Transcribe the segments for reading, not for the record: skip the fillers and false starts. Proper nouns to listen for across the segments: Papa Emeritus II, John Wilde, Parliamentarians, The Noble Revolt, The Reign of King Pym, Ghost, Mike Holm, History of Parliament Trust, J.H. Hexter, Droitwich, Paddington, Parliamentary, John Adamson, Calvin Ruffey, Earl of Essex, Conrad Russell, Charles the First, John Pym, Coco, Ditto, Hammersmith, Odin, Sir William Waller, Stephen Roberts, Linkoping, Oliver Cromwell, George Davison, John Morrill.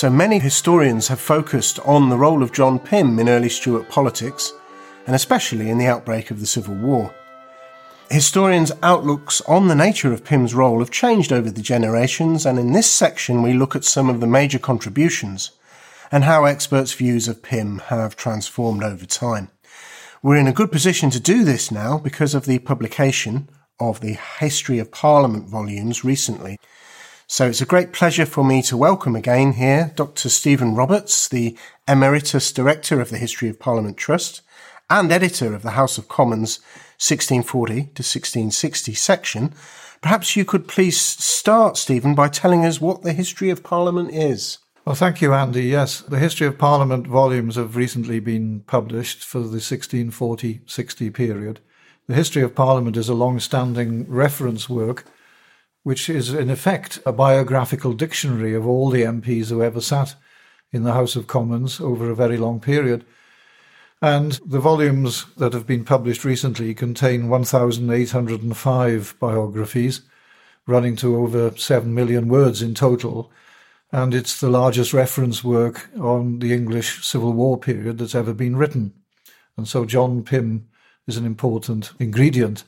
So many historians have focused on the role of John Pym in early Stuart politics, and especially in the outbreak of the Civil War. Historians' outlooks on the nature of Pym's role have changed over the generations, and in this section we look at some of the major contributions and how experts' views of Pym have transformed over time. We're in a good position to do this now because of the publication of the History of Parliament volumes recently. So it's a great pleasure for me to welcome again here Dr. Stephen Roberts, the Emeritus Director of the History of Parliament Trust and Editor of the House of Commons 1640 to 1660 section. Perhaps you could please start, Stephen, by telling us what the History of Parliament is. Well, thank you, Andy. Yes, the History of Parliament volumes have recently been published for the 1640-60 period. The History of Parliament is a long-standing reference work which is in effect a biographical dictionary of all the MPs who ever sat in the House of Commons over a very long period. And the volumes that have been published recently contain 1,805 biographies, running to over 7 million words in total. And it's the largest reference work on the English Civil War period that's ever been written. And so John Pym is an important ingredient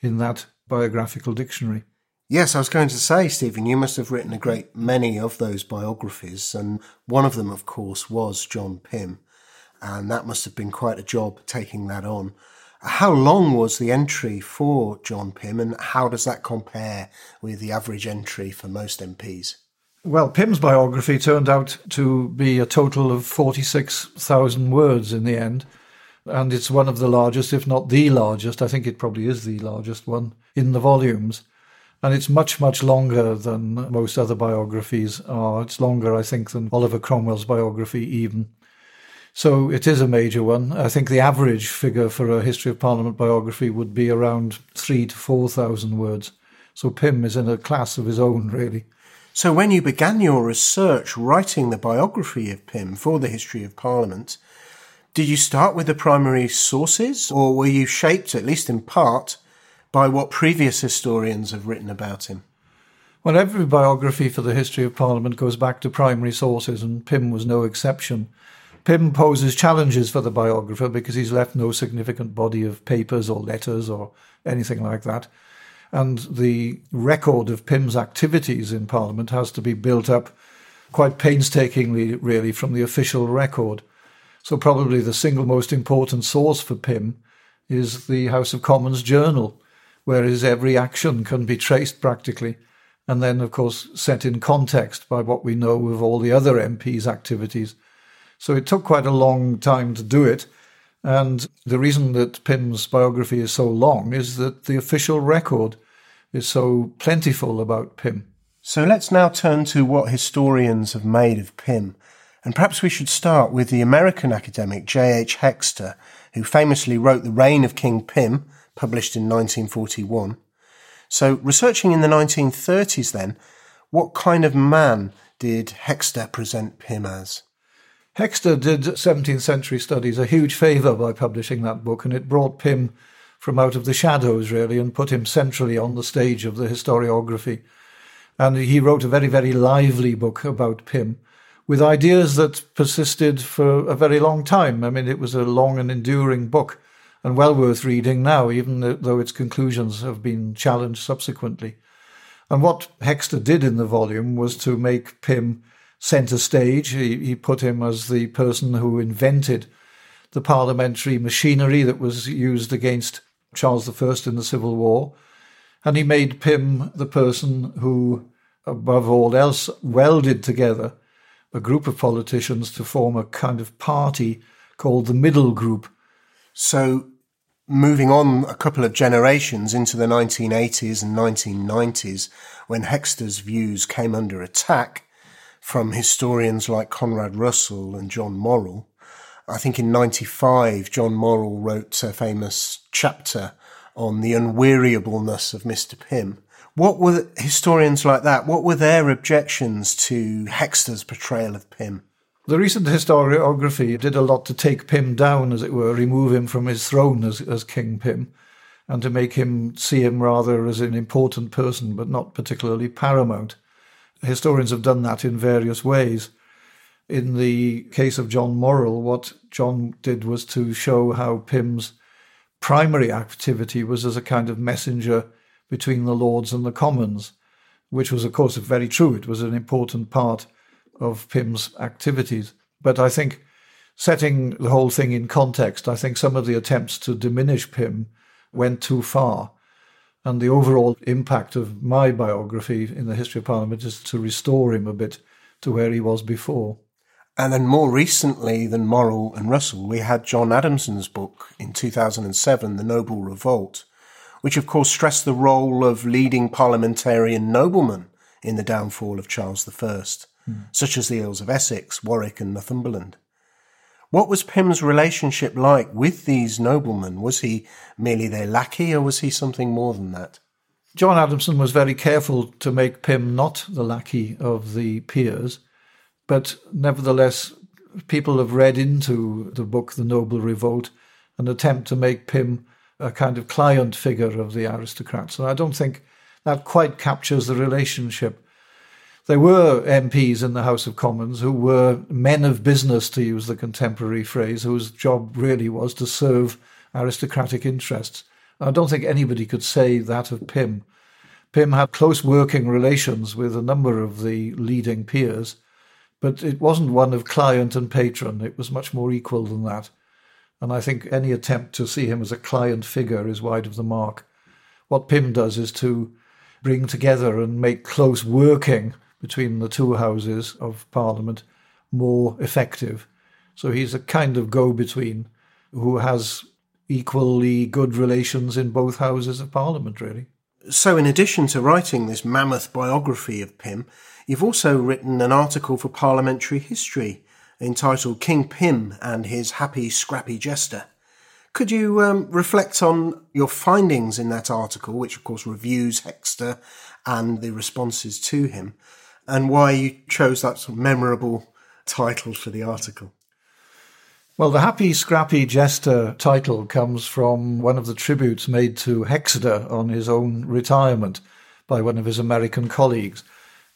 in that biographical dictionary. Yes, I was going to say, Stephen, you must have written a great many of those biographies, and one of them, of course, was John Pym, and that must have been quite a job taking that on. How long was the entry for John Pym, and how does that compare with the average entry for most MPs? Well, Pym's biography turned out to be a total of 46,000 words in the end, and it's one of the largest, if not the largest. I think it probably is the largest one in the volumes. And it's much, much longer than most other biographies are. It's longer, I think, than Oliver Cromwell's biography even. So it is a major one. I think the average figure for a History of Parliament biography would be around 3,000 to 4,000 words. So Pym is in a class of his own, really. So when you began your research writing the biography of Pym for the History of Parliament, did you start with the primary sources, or were you shaped, at least in part, by what previous historians have written about him? Well, every biography for the History of Parliament goes back to primary sources, and Pym was no exception. Pym poses challenges for the biographer because he's left no significant body of papers or letters or anything like that. And the record of Pym's activities in Parliament has to be built up quite painstakingly, really, from the official record. So probably the single most important source for Pym is the House of Commons Journal, where his every action can be traced practically, and then, of course, set in context by what we know of all the other MPs' activities. So it took quite a long time to do it, and the reason that Pym's biography is so long is that the official record is so plentiful about Pym. So let's now turn to what historians have made of Pym, and perhaps we should start with the American academic J.H. Hexter, who famously wrote The Reign of King Pym, published in 1941. So researching in the 1930s then, what kind of man did Hexter present Pym as? Hexter did 17th century studies a huge favour by publishing that book, and it brought Pym from out of the shadows, really, and put him centrally on the stage of the historiography. And he wrote a very, very lively book about Pym, with ideas that persisted for a very long time. I mean, it was a long and enduring book, and well worth reading now, even though its conclusions have been challenged subsequently. And what Hexter did in the volume was to make Pym centre stage. He put him as the person who invented the parliamentary machinery that was used against Charles the First in the Civil War. And he made Pym the person who, above all else, welded together a group of politicians to form a kind of party called the Middle Group. So moving on a couple of generations into the 1980s and 1990s, when Hexter's views came under attack from historians like Conrad Russell and John Morrill, I think in 1995 John Morrill wrote a famous chapter on the unweariableness of Mr. Pym. What were historians like that? What were their objections to Hexter's portrayal of Pym? The recent historiography did a lot to take Pym down, as it were, remove him from his throne as King Pym, and to make him see him rather as an important person, but not particularly paramount. Historians have done that in various ways. In the case of John Morrill, what John did was to show how Pym's primary activity was as a kind of messenger between the Lords and the Commons, which was, of course, very true. It was an important part of Pym's activities. But I think, setting the whole thing in context, I think some of the attempts to diminish Pym went too far. And the overall impact of my biography in the History of Parliament is to restore him a bit to where he was before. And then more recently than Morrill and Russell, we had John Adamson's book in 2007, The Noble Revolt, which of course stressed the role of leading parliamentarian noblemen in the downfall of Charles the First, such as the Earls of Essex, Warwick and Northumberland. What was Pym's relationship like with these noblemen? Was he merely their lackey, or was he something more than that? John Adamson was very careful to make Pym not the lackey of the peers, but nevertheless, people have read into the book The Noble Revolt an attempt to make Pym a kind of client figure of the aristocrats, and I don't think that quite captures the relationship. There were MPs in the House of Commons who were men of business, to use the contemporary phrase, whose job really was to serve aristocratic interests. I don't think anybody could say that of Pym. Pym had close working relations with a number of the leading peers, but it wasn't one of client and patron. It was much more equal than that. And I think any attempt to see him as a client figure is wide of the mark. What Pym does is to bring together and make close working between the two houses of Parliament more effective. So he's a kind of go-between who has equally good relations in both houses of Parliament, really. So in addition to writing this mammoth biography of Pym, you've also written an article for Parliamentary History entitled King Pym and His Happy Scrappy Jester. Could you reflect on your findings in that article, which of course reviews Hexter and the responses to him, and why you chose that sort of memorable title for the article? Well, the Happy Scrappy Jester title comes from one of the tributes made to Hexter on his own retirement by one of his American colleagues.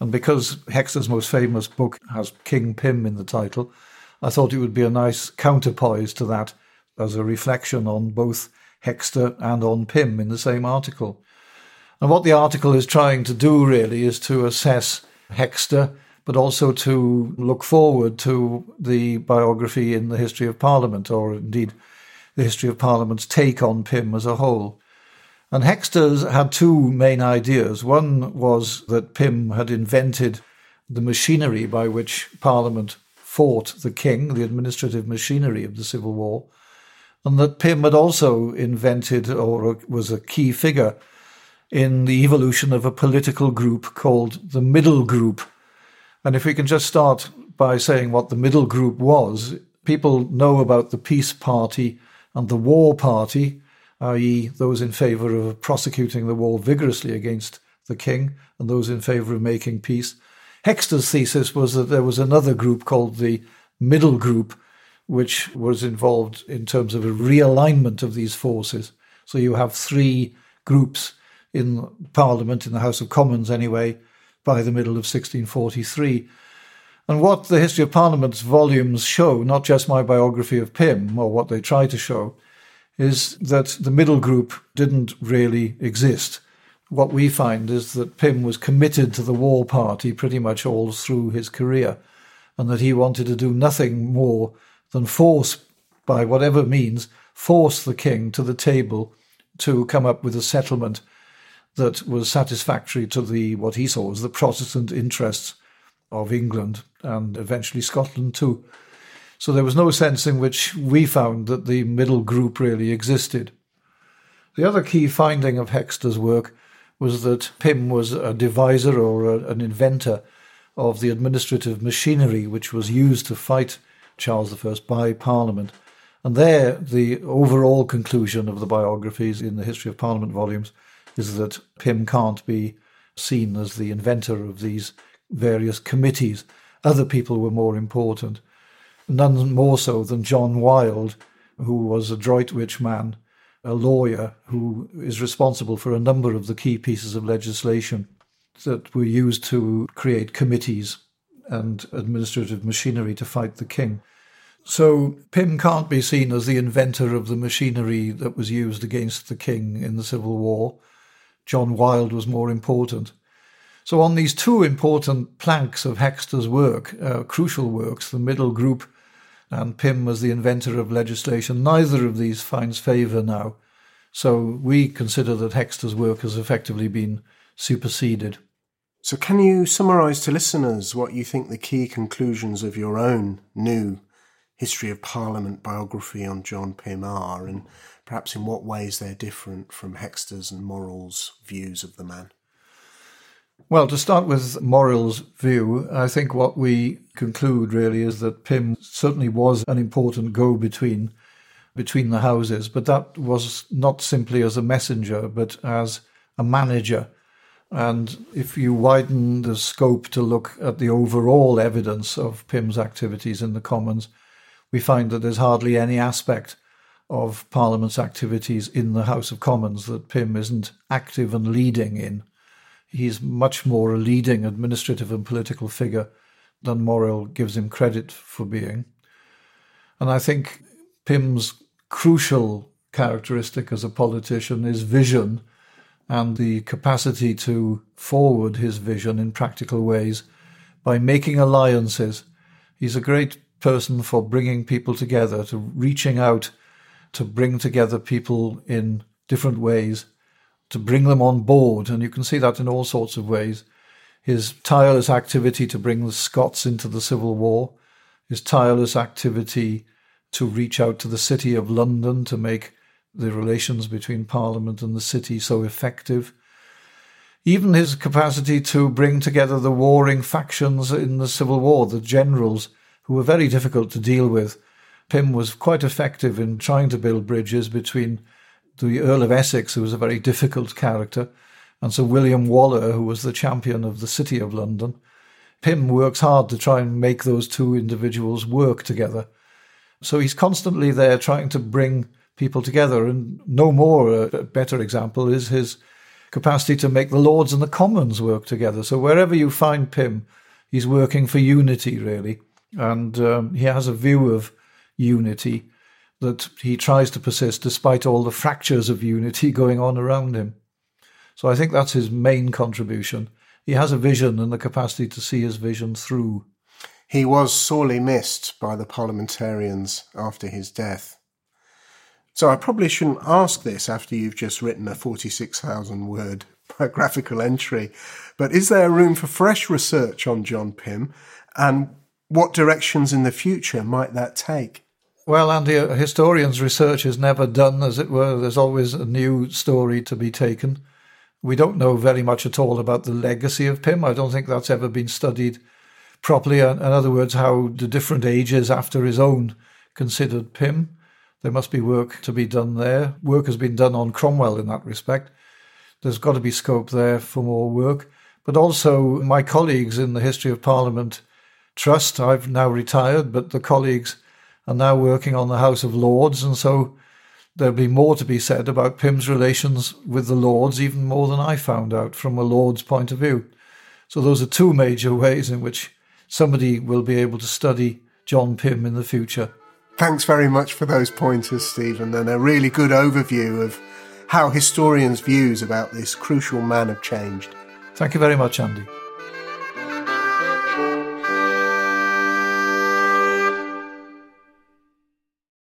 And because Hexter's most famous book has King Pym in the title, I thought it would be a nice counterpoise to that as a reflection on both Hexter and on Pym in the same article. And what the article is trying to do, really, is to assess Hexter, but also to look forward to the biography in the History of Parliament, or indeed the History of Parliament's take on Pym as a whole. And Hexter had two main ideas. One was that Pym had invented the machinery by which Parliament fought the king, the administrative machinery of the Civil War, and that Pym had also invented, or was a key figure in the evolution of a political group called the Middle Group. And if we can just start by saying what the Middle Group was, people know about the Peace Party and the War Party, i.e. those in favour of prosecuting the war vigorously against the king and those in favour of making peace. Hexter's thesis was that there was another group called the Middle Group, which was involved in terms of a realignment of these forces. So you have three groups in Parliament, in the House of Commons anyway, by the middle of 1643. And what the History of Parliament's volumes show, not just my biography of Pym, or what they try to show, is that the Middle Group didn't really exist. What we find is that Pym was committed to the War Party pretty much all through his career, and that he wanted to do nothing more than force, by whatever means, force the king to the table to come up with a settlement that was satisfactory to what he saw as the Protestant interests of England and eventually Scotland too. So there was no sense in which we found that the Middle Group really existed. The other key finding of Hexter's work was that Pym was a deviser or an inventor of the administrative machinery which was used to fight Charles I by Parliament. And there, the overall conclusion of the biographies in the History of Parliament volumes is that Pym can't be seen as the inventor of these various committees. Other people were more important. None more so than John Wilde, who was a Droitwich man, a lawyer who is responsible for a number of the key pieces of legislation that were used to create committees and administrative machinery to fight the king. So Pym can't be seen as the inventor of the machinery that was used against the king in the Civil War. John Wilde was more important. So on these two important planks of Hexter's work, crucial works, the middle group and Pym as the inventor of legislation, neither of these finds favour now. So we consider that Hexter's work has effectively been superseded. So can you summarise to listeners what you think the key conclusions of your own new History of Parliament biography on John Pym are, and perhaps in what ways they're different from Hexter's and Morrill's views of the man? Well, to start with Morrill's view, I think what we conclude really is that Pym certainly was an important go-between between the houses, but that was not simply as a messenger, but as a manager. And if you widen the scope to look at the overall evidence of Pym's activities in the Commons, we find that there's hardly any aspect of Parliament's activities in the House of Commons that Pym isn't active and leading in. He's much more a leading administrative and political figure than Morrill gives him credit for being. And I think Pym's crucial characteristic as a politician is vision and the capacity to forward his vision in practical ways by making alliances. He's a great person for bringing people together, to reaching out, to bring together people in different ways, to bring them on board, and you can see that in all sorts of ways. His tireless activity to bring the Scots into the Civil War, his tireless activity to reach out to the City of London to make the relations between Parliament and the city so effective. Even his capacity to bring together the warring factions in the Civil War, the generals, who were very difficult to deal with. Pym was quite effective in trying to build bridges between the Earl of Essex, who was a very difficult character, and Sir William Waller, who was the champion of the City of London. Pym works hard to try and make those two individuals work together. So he's constantly there trying to bring people together, and no more a better example is his capacity to make the Lords and the Commons work together. So wherever you find Pym, he's working for unity, really, and he has a view of unity that he tries to persist despite all the fractures of unity going on around him. So I think that's his main contribution. He has a vision and the capacity to see his vision through. He was sorely missed by the parliamentarians after his death. So I probably shouldn't ask this after you've just written a 46,000-word biographical entry, but is there room for fresh research on John Pym, and what directions in the future might that take? Well, Andy, a historian's research is never done, as it were. There's always a new story to be taken. We don't know very much at all about the legacy of Pym. I don't think that's ever been studied properly. In other words, how the different ages after his own considered Pym. There must be work to be done there. Work has been done on Cromwell in that respect. There's got to be scope there for more work. But also, my colleagues in the History of Parliament Trust, I've now retired, but the colleagues are now working on the House of Lords, and so there'll be more to be said about Pym's relations with the Lords, even more than I found out from a Lord's point of view. So those are two major ways in which somebody will be able to study John Pym in the future. Thanks very much for those pointers, Stephen, and a really good overview of how historians' views about this crucial man have changed. Thank you very much, Andy.